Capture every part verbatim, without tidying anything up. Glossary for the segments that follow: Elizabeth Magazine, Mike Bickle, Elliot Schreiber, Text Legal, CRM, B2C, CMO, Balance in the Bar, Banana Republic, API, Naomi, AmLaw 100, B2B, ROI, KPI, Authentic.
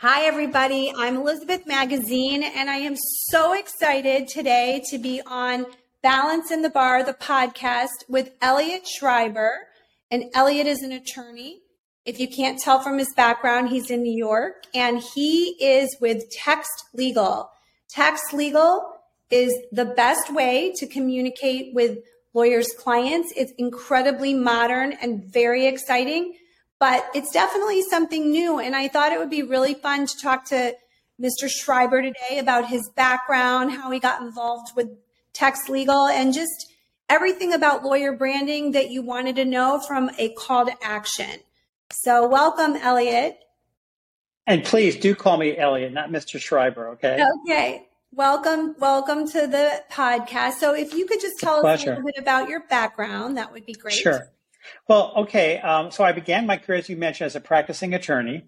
Hi, everybody. I'm Elizabeth Magazine, and I am so excited today to be on Balance in the Bar, the podcast with Elliot Schreiber. And Elliot is an attorney. If you can't tell from his background, he's in New York, and he is with Text Legal. Text Legal is the best way to communicate with lawyers' clients. It's incredibly modern and very exciting, but it's definitely something new. And I thought it would be really fun to talk to Mister Schreiber today about his background, how he got involved with Text Legal, and just everything about lawyer branding that you wanted to know from a call to action. So welcome, Elliot. And please do call me Elliot, not Mister Schreiber, okay? Okay. Welcome, welcome to the podcast. So if you could just tell us a little bit about your background, that would be great. Sure. Well, okay. Um, so I began my career, as you mentioned, as a practicing attorney,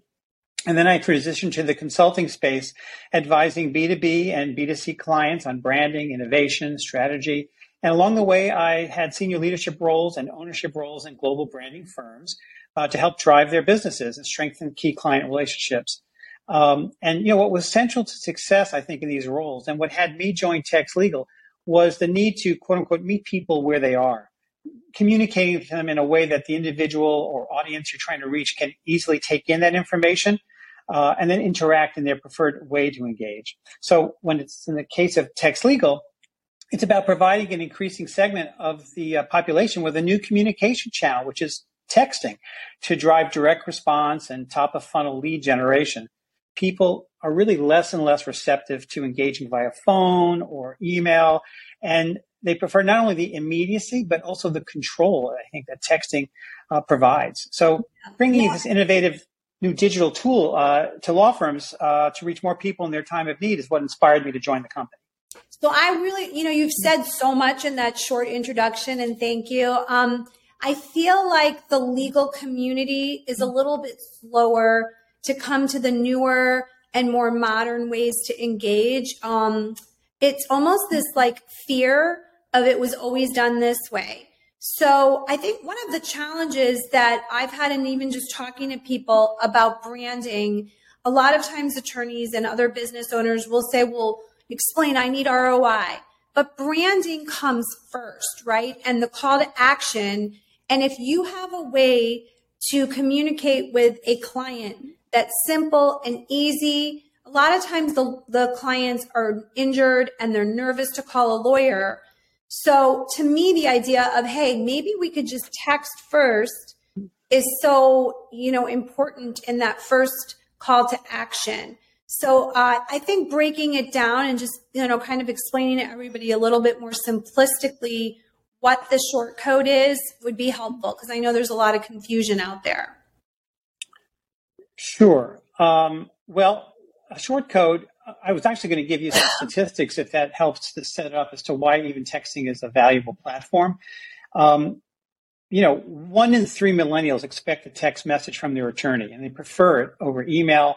and then I transitioned to the consulting space, advising B two B and B two C clients on branding, innovation, strategy. And along the way, I had senior leadership roles and ownership roles in global branding firms uh, to help drive their businesses and strengthen key client relationships. Um, and, you know, what was central to success, I think, in these roles and what had me join Text Legal was the need to, quote unquote, meet people where they are, communicating with them in a way that the individual or audience you're trying to reach can easily take in that information uh, and then interact in their preferred way to engage. So when it's in the case of Text Legal, it's about providing an increasing segment of the uh, population with a new communication channel, which is texting, to drive direct response and top of funnel lead generation. People are really less and less receptive to engaging via phone or email, and they prefer not only the immediacy, but also the control, I think, that texting uh, provides. So bringing yeah. this innovative new digital tool uh, to law firms uh, to reach more people in their time of need is what inspired me to join the company. So I really, you know, you've said so much in that short introduction, and thank you. Um, I feel like the legal community is a little bit slower to come to the newer and more modern ways to engage. Um, it's almost this like fear of it was always done this way. So I think one of the challenges that I've had, and even just talking to people about branding, a lot of times attorneys and other business owners will say, well, explain, I need R O I. But branding comes first, right? And the call to action. And if you have a way to communicate with a client that's simple and easy. A lot of times the, the clients are injured and they're nervous to call a lawyer. So to me, the idea of, hey, maybe we could just text first is so, you know, important in that first call to action. So uh, I think breaking it down and just, you know, kind of explaining to everybody a little bit more simplistically what the short code is would be helpful, because I know there's a lot of confusion out there. Sure. Um, well, a short code, I was actually going to give you some statistics if that helps to set it up as to why even texting is a valuable platform. Um, you know, one in three millennials expect a text message from their attorney, and they prefer it over email,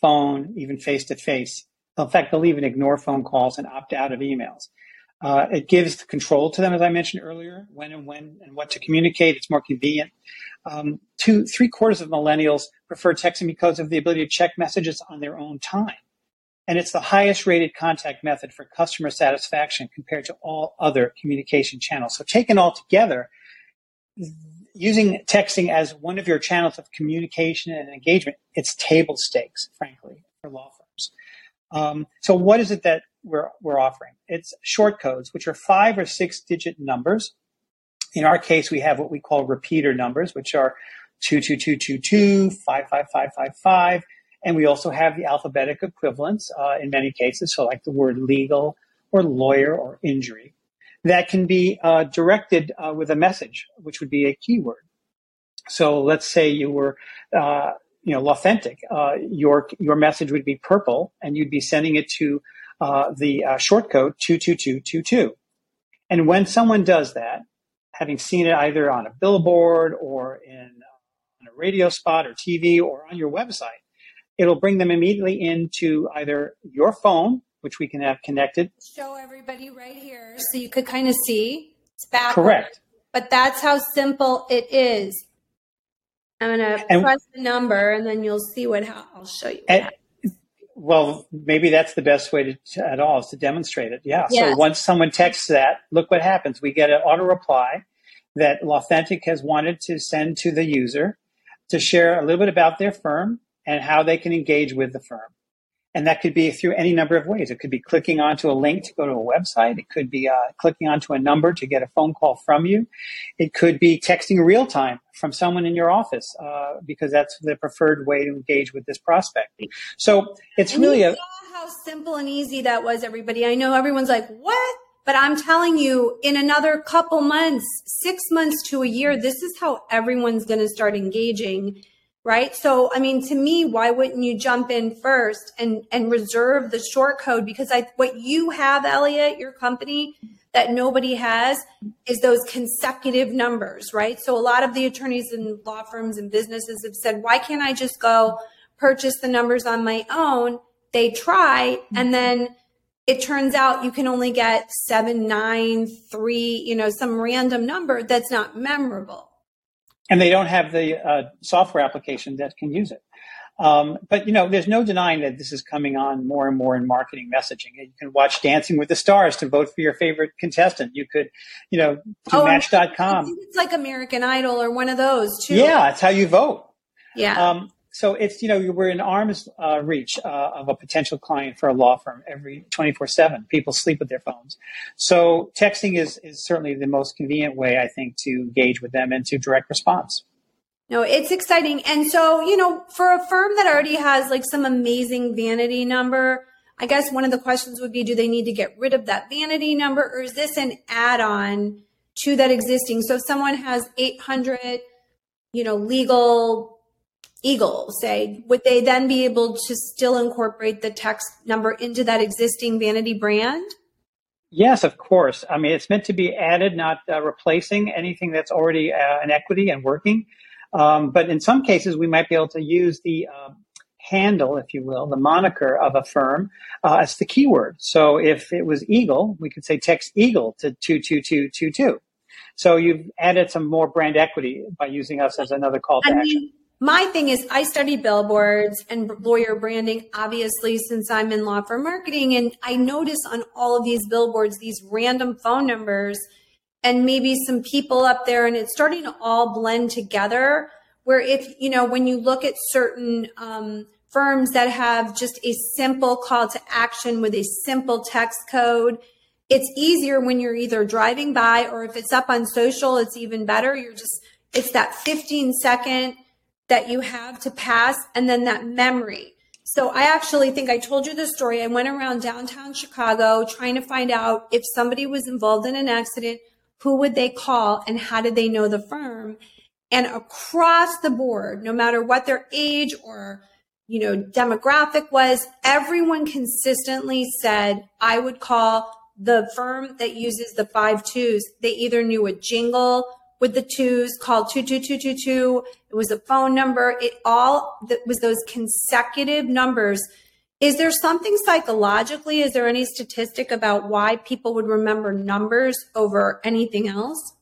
phone, even face-to-face. In fact, they'll even ignore phone calls and opt out of emails. Uh, it gives the control to them, as I mentioned earlier, when and when and what to communicate. It's more convenient. Um, two, three quarters of millennials prefer texting because of the ability to check messages on their own time. And it's the highest rated contact method for customer satisfaction compared to all other communication channels. So taken all together, using texting as one of your channels of communication and engagement, it's table stakes, frankly, for law firms. Um, so what is it that we're, we're offering? It's short codes, which are five or six digit numbers. In our case, we have what we call repeater numbers, which are two two two two two, five five five five five. And we also have the alphabetic equivalents uh, in many cases, so like the word legal or lawyer or injury, that can be uh, directed uh, with a message, which would be a keyword. So let's say you were, uh, you know, Authentic. Uh, your, your message would be purple, and you'd be sending it to uh, the uh, short code two two two two two. And when someone does that, having seen it either on a billboard or in, uh, in a radio spot or T V or on your website, it'll bring them immediately into either your phone, which we can have connected. Show everybody right here so you could kind of see. It's backward. Correct. But that's how simple it is. I'm going to press the number and then you'll see what, how I'll show you. And Well, maybe that's the best way to, at all, is to demonstrate it. Yeah. Yes. So once someone texts that, look what happens. We get an auto reply that Authentic has wanted to send to the user to share a little bit about their firm and how they can engage with the firm. And that could be through any number of ways. It could be clicking onto a link to go to a website. It could be uh, clicking onto a number to get a phone call from you. It could be texting real time from someone in your office uh, because that's the preferred way to engage with this prospect. So it's and really you a- saw how simple and easy that was, everybody. I know everyone's like, what? But I'm telling you, in another couple months, six months to a year, this is how everyone's going to start engaging. Right. So, I mean, to me, why wouldn't you jump in first and, and reserve the short code? Because I, what you have, Elliot, your company, that nobody has is those consecutive numbers. Right. So a lot of the attorneys and law firms and businesses have said, why can't I just go purchase the numbers on my own? They try. And then it turns out you can only get seven, nine, three, you know, some random number that's not memorable. And they don't have the uh, software application that can use it. Um, but, you know, there's no denying that this is coming on more and more in marketing messaging. You can watch Dancing with the Stars to vote for your favorite contestant. You could, you know, do oh, Match dot com. I think it's like American Idol or one of those, too. Yeah, it's how you vote. Yeah. Um, so it's, you know, we're in arm's uh, reach uh, of a potential client for a law firm every twenty-four seven. People sleep with their phones. So texting is, is certainly the most convenient way, I think, to engage with them and to direct response. No, it's exciting. And so, you know, for a firm that already has like some amazing vanity number, I guess one of the questions would be, do they need to get rid of that vanity number? Or is this an add-on to that existing? So if someone has eight hundred, you know, legal Eagle, say, would they then be able to still incorporate the text number into that existing vanity brand? Yes, of course. I mean, it's meant to be added, not uh, replacing anything that's already uh, an equity and working. Um, but in some cases, we might be able to use the uh, handle, if you will, the moniker of a firm uh, as the keyword. So if it was Eagle, we could say text Eagle to two two two two two. So you've added some more brand equity by using us as another call to I action. Mean- My thing is I study billboards and lawyer branding, obviously, since I'm in law firm marketing. And I notice on all of these billboards, these random phone numbers and maybe some people up there. And it's starting to all blend together where if, you know, when you look at certain um, firms that have just a simple call to action with a simple text code, it's easier when you're either driving by or if it's up on social, it's even better. You're just, it's that fifteen second that you have to pass, and then that memory. So I actually think I told you this story. I went around downtown Chicago trying to find out if somebody was involved in an accident, who would they call and how did they know the firm? And across the board, no matter what their age or, you know, demographic was, everyone consistently said, I would call the firm that uses the five twos. They either knew a jingle with the twos, called two two two two two. It was a phone number. It all that was those consecutive numbers. Is there something psychologically? Is there any statistic about why people would remember numbers over anything else?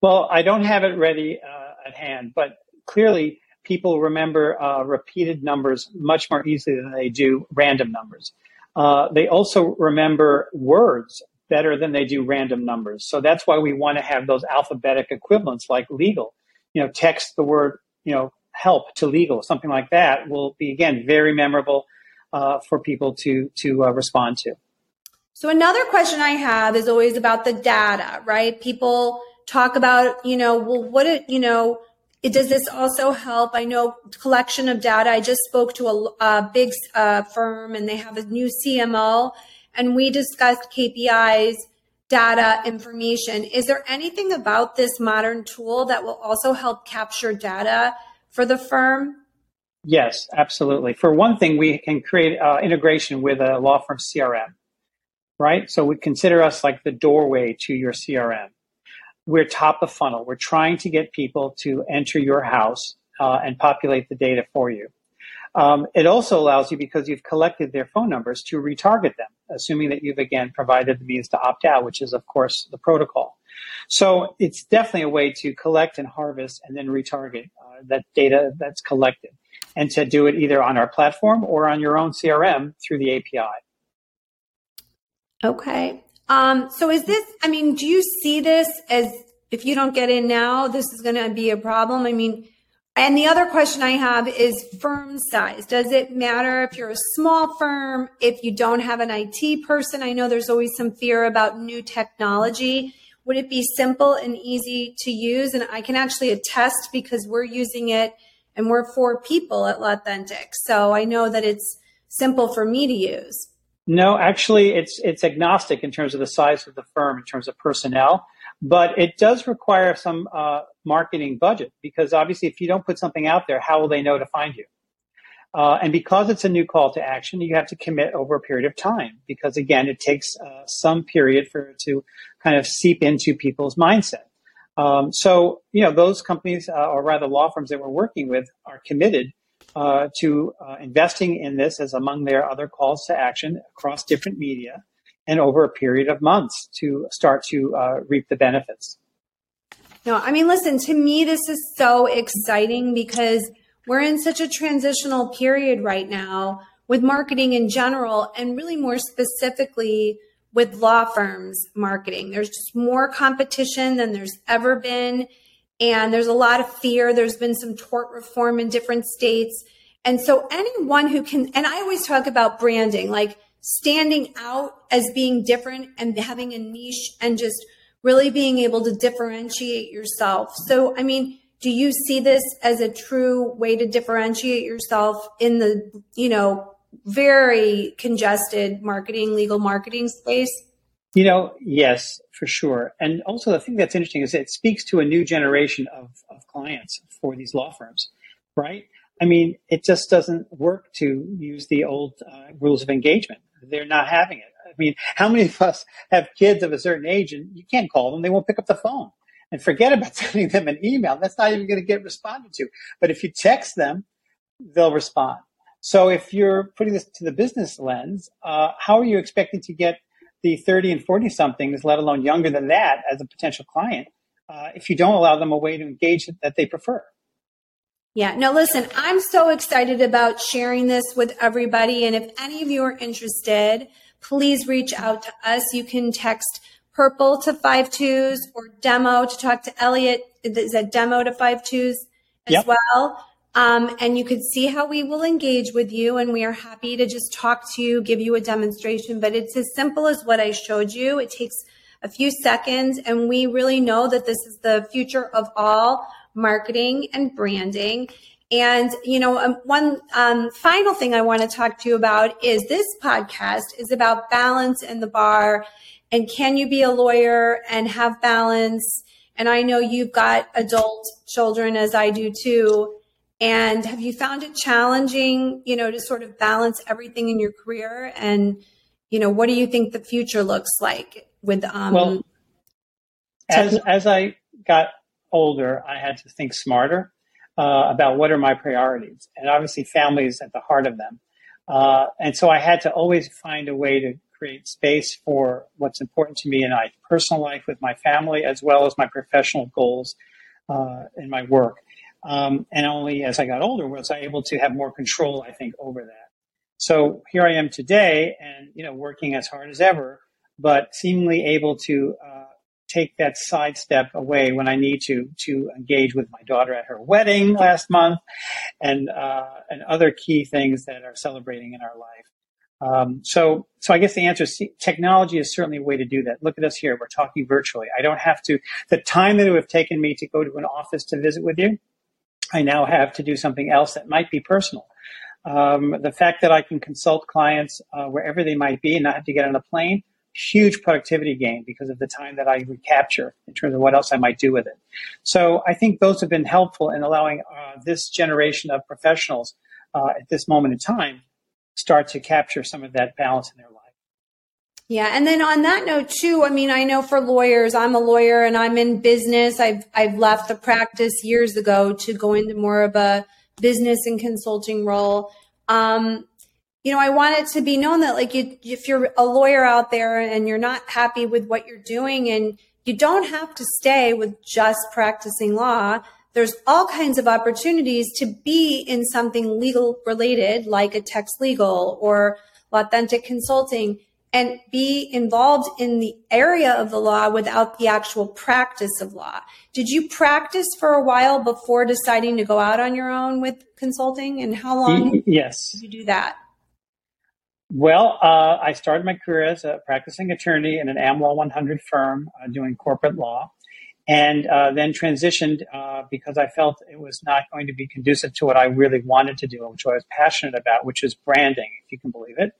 Well, I don't have it ready uh, at hand, but clearly people remember uh, repeated numbers much more easily than they do random numbers. Uh, they also remember words better than they do random numbers. So that's why we want to have those alphabetic equivalents like legal, you know, text the word, you know, help to legal, something like that will be, again, very memorable uh, for people to, to uh, respond to. So another question I have is always about the data, right? People talk about, you know, well, what, it, you know, it, does this also help? I know collection of data. I just spoke to a, a big uh, firm and they have a new C M O. And we discussed K P Is, data, information. Is there anything about this modern tool that will also help capture data for the firm? Yes, absolutely. For one thing, we can create uh, integration with a law firm C R M, right? So we consider us like the doorway to your C R M. We're top of funnel. We're trying to get people to enter your house uh, and populate the data for you. Um, it also allows you, because you've collected their phone numbers, to retarget them, assuming that you've, again, provided the means to opt out, which is, of course, the protocol. So it's definitely a way to collect and harvest and then retarget uh, that data that's collected, and to do it either on our platform or on your own C R M through the A P I. Okay. Um, so is this, I mean, do you see this as, if you don't get in now, this is going to be a problem? I mean, and the other question I have is firm size. Does it matter if you're a small firm, if you don't have an I T person? I know there's always some fear about new technology. Would it be simple and easy to use? And I can actually attest because we're using it and we're four people at Authentic. So I know that it's simple for me to use. No, actually, it's it's agnostic in terms of the size of the firm, in terms of personnel, but it does require some uh, marketing budget, because obviously if you don't put something out there, how will they know to find you? Uh, and because it's a new call to action, you have to commit over a period of time, because, again, it takes uh, some period for it to kind of seep into people's mindset. Um, so, you know, those companies, uh, or rather law firms that we're working with, are committed Uh, to uh, investing in this as among their other calls to action across different media, and over a period of months to start to uh, reap the benefits. No, I mean, listen, to me, this is so exciting because we're in such a transitional period right now with marketing in general, and really more specifically with law firms marketing. There's just more competition than there's ever been. And there's a lot of fear. There's been some tort reform in different states. And so anyone who can, and I always talk about branding, like standing out as being different and having a niche and just really being able to differentiate yourself. So, I mean, do you see this as a true way to differentiate yourself in the, you know, very congested marketing, legal marketing space? You know, yes, for sure. And also the thing that's interesting is it speaks to a new generation of, of clients for these law firms, right? I mean, it just doesn't work to use the old uh, rules of engagement. They're not having it. I mean, how many of us have kids of a certain age and you can't call them? They won't pick up the phone. And forget about sending them an email. That's not even going to get responded to. But if you text them, they'll respond. So if you're putting this to the business lens, uh, how are you expecting to get the thirty and forty somethings, let alone younger than that, as a potential client, uh, if you don't allow them a way to engage that they prefer? Yeah, no, listen, I'm so excited about sharing this with everybody. And if any of you are interested, please reach out to us. You can text purple to five twos or demo to talk to Elliot. Is a demo to five twos as yep. well. Um, and you could see how we will engage with you, and we are happy to just talk to you, give you a demonstration. But it's as simple as what I showed you. It takes a few seconds, and we really know that this is the future of all marketing and branding. And, you know, um, one um, final thing I want to talk to you about is this podcast is about balance in the bar, and can you be a lawyer and have balance? And I know you've got adult children, as I do too. And have you found it challenging, you know, to sort of balance everything in your career? And, you know, what do you think the future looks like with? Um, well, as, as I got older, I had to think smarter uh, about what are my priorities. And obviously family is at the heart of them. Uh, and so I had to always find a way to create space for what's important to me in my personal life with my family, as well as my professional goals uh, in my work. Um, and only as I got older was I able to have more control, I think, over that. So here I am today and, you know, working as hard as ever, but seemingly able to uh, take that sidestep away when I need to, to engage with my daughter at her wedding last month and, uh, and other key things that are celebrating in our life. Um, so, so I guess the answer is technology is certainly a way to do that. Look at us here. We're talking virtually. I don't have to, the time that it would have taken me to go to an office to visit with you, I now have to do something else that might be personal. Um, the fact that I can consult clients uh, wherever they might be and not have to get on a plane, huge productivity gain because of the time that I recapture in terms of what else I might do with it. So I think those have been helpful in allowing uh, this generation of professionals uh, at this moment in time start to capture some of that balance in their life. Yeah. And then on that note too, I mean, I know for lawyers, I'm a lawyer and I'm in business. I've, I've left the practice years ago to go into more of a business and consulting role. Um, you know, I want it to be known that like you, if you're a lawyer out there and you're not happy with what you're doing and You don't have to stay with just practicing law. There's all kinds of opportunities to be in something legal related, like a Text Legal or Authentic Consulting, and be involved in the area of the law without the actual practice of law. Did you practice for a while before deciding to go out on your own with consulting? And how long yes. did you do that? Well, uh, I started my career as a practicing attorney in an AmLaw one hundred firm uh, doing corporate law, and uh, then transitioned uh, because I felt it was not going to be conducive to what I really wanted to do and which I was passionate about, which is branding, if you can believe it.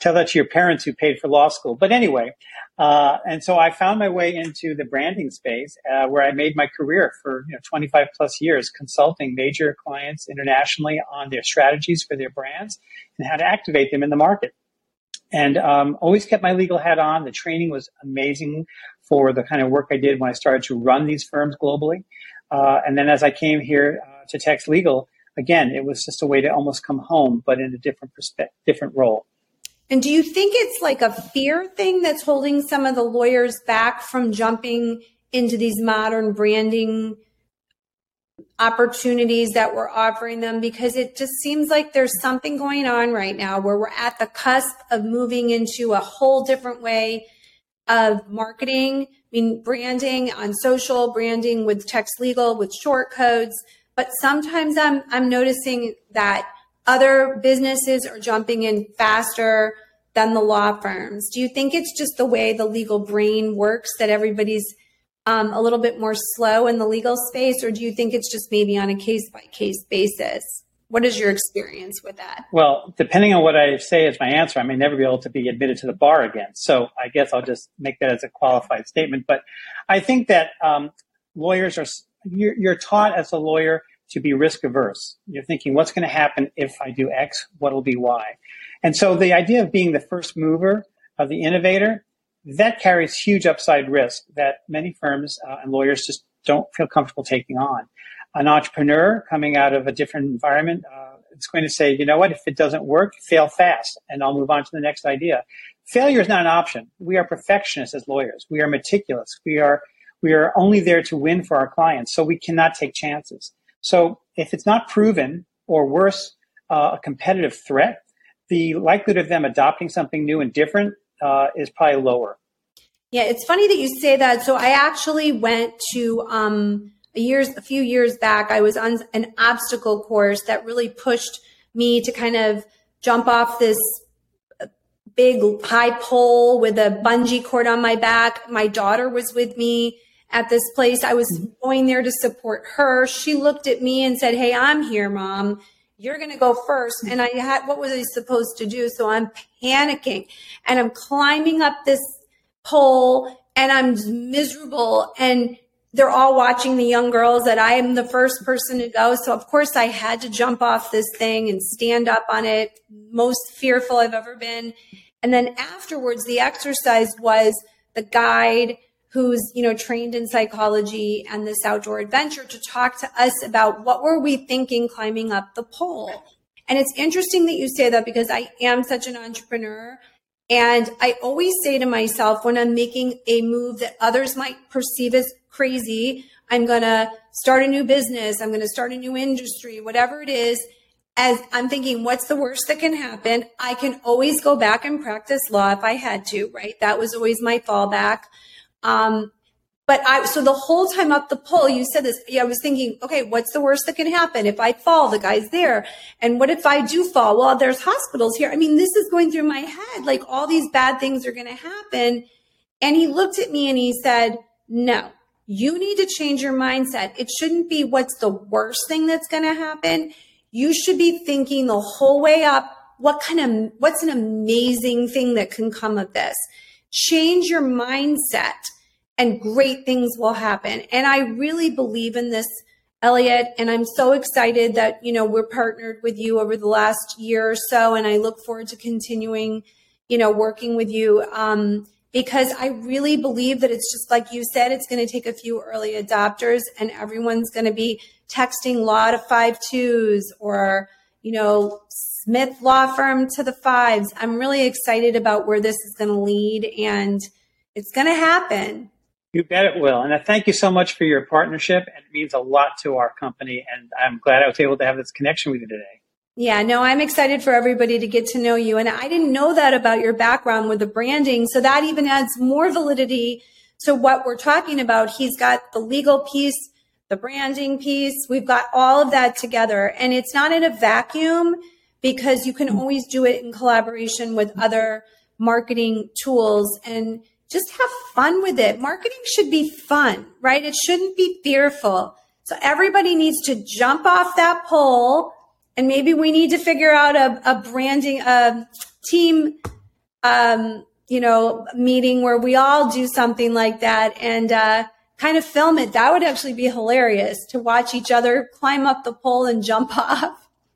Tell that to your parents who paid for law school. But anyway, uh, and so I found my way into the branding space uh, where I made my career for you know, twenty-five plus years, consulting major clients internationally on their strategies for their brands and how to activate them in the market. And um, always kept my legal hat on. The training was amazing for the kind of work I did when I started to run these firms globally. Uh, and then as I came here uh, to Text Legal, again, it was just a way to almost come home, but in a different perspective, different role. And do you think it's like a fear thing that's holding some of the lawyers back from jumping into these modern branding opportunities that we're offering them? Because it just seems like there's something going on right now where we're at the cusp of moving into a whole different way of marketing. I mean, branding on social, branding with Text Legal, with short codes. But sometimes I'm I'm noticing that other businesses are jumping in faster than the law firms. Do you think it's just the way the legal brain works that everybody's Um, a little bit more slow in the legal space, or do you think it's just maybe on a case-by-case basis? What is your experience with that? Well, depending on what I say as my answer, I may never be able to be admitted to the bar again. So I guess I'll just make that as a qualified statement. But I think that um, lawyers are, you're, you're taught as a lawyer to be risk averse. You're thinking, what's going to happen if I do X? What'll be Y? And so the idea of being the first mover, of the innovator, that carries huge upside risk that many firms uh, and lawyers just don't feel comfortable taking on. An entrepreneur coming out of a different environment uh, is going to say, you know what, if it doesn't work, fail fast, and I'll move on to the next idea. Failure is not an option. We are perfectionists as lawyers. We are meticulous. We are we are only there to win for our clients, so we cannot take chances. So if it's not proven, or worse, uh, a competitive threat, the likelihood of them adopting something new and different Uh, is probably lower. Yeah, it's funny that you say that. So I actually went to um, a, years, a few years back, I was on an obstacle course that really pushed me to kind of jump off this big high pole with a bungee cord on my back. My daughter was with me at this place. I was mm-hmm. going there to support her. She looked at me and said, "Hey, I'm here, Mom. You're going to go first." And I had, what was I supposed to do? So I'm panicking and I'm climbing up this pole and I'm miserable. And they're all watching the young girls that I am the first person to go. So of course I had to jump off this thing and stand up on it. Most fearful I've ever been. And then afterwards, the exercise was the guide who's, you know, trained in psychology and this outdoor adventure to talk to us about what were we thinking climbing up the pole. And it's interesting that you say that because I am such an entrepreneur. And I always say to myself when I'm making a move that others might perceive as crazy, I'm going to start a new business, I'm going to start a new industry, whatever it is, as I'm thinking, what's the worst that can happen? I can always go back and practice law if I had to, right? That was always my fallback. Um, but I, so the whole time up the pole, you said this, yeah, I was thinking, okay, what's the worst that can happen? If I fall, the guy's there. And what if I do fall? Well, there's hospitals here. I mean, this is going through my head, like all these bad things are going to happen. And he looked at me and he said, "No, you need to change your mindset. It shouldn't be what's the worst thing that's going to happen. You should be thinking the whole way up, what kind of, what's an amazing thing that can come of this? Change your mindset and great things will happen." And I really believe in this, Elliot. And I'm so excited that, you know, we're partnered with you over the last year or so. And I look forward to continuing, you know, working with you um, because I really believe that it's just like you said, it's going to take a few early adopters and everyone's going to be texting law to five twos or, you know, Smith Law Firm to the fives. I'm really excited about where this is going to lead, and it's going to happen. You bet it will. And I thank you so much for your partnership. And it means a lot to our company. And I'm glad I was able to have this connection with you today. Yeah, no, I'm excited for everybody to get to know you. And I didn't know that about your background with the branding. So that even adds more validity to what we're talking about. He's got the legal piece, the branding piece. We've got all of that together. And it's not in a vacuum, because you can always do it in collaboration with other marketing tools. And just have fun with it. Marketing should be fun, right? It shouldn't be fearful. So everybody needs to jump off that pole, and maybe we need to figure out a, a branding, a team, um, you know, meeting where we all do something like that and uh, kind of film it. That would actually be hilarious to watch each other climb up the pole and jump off.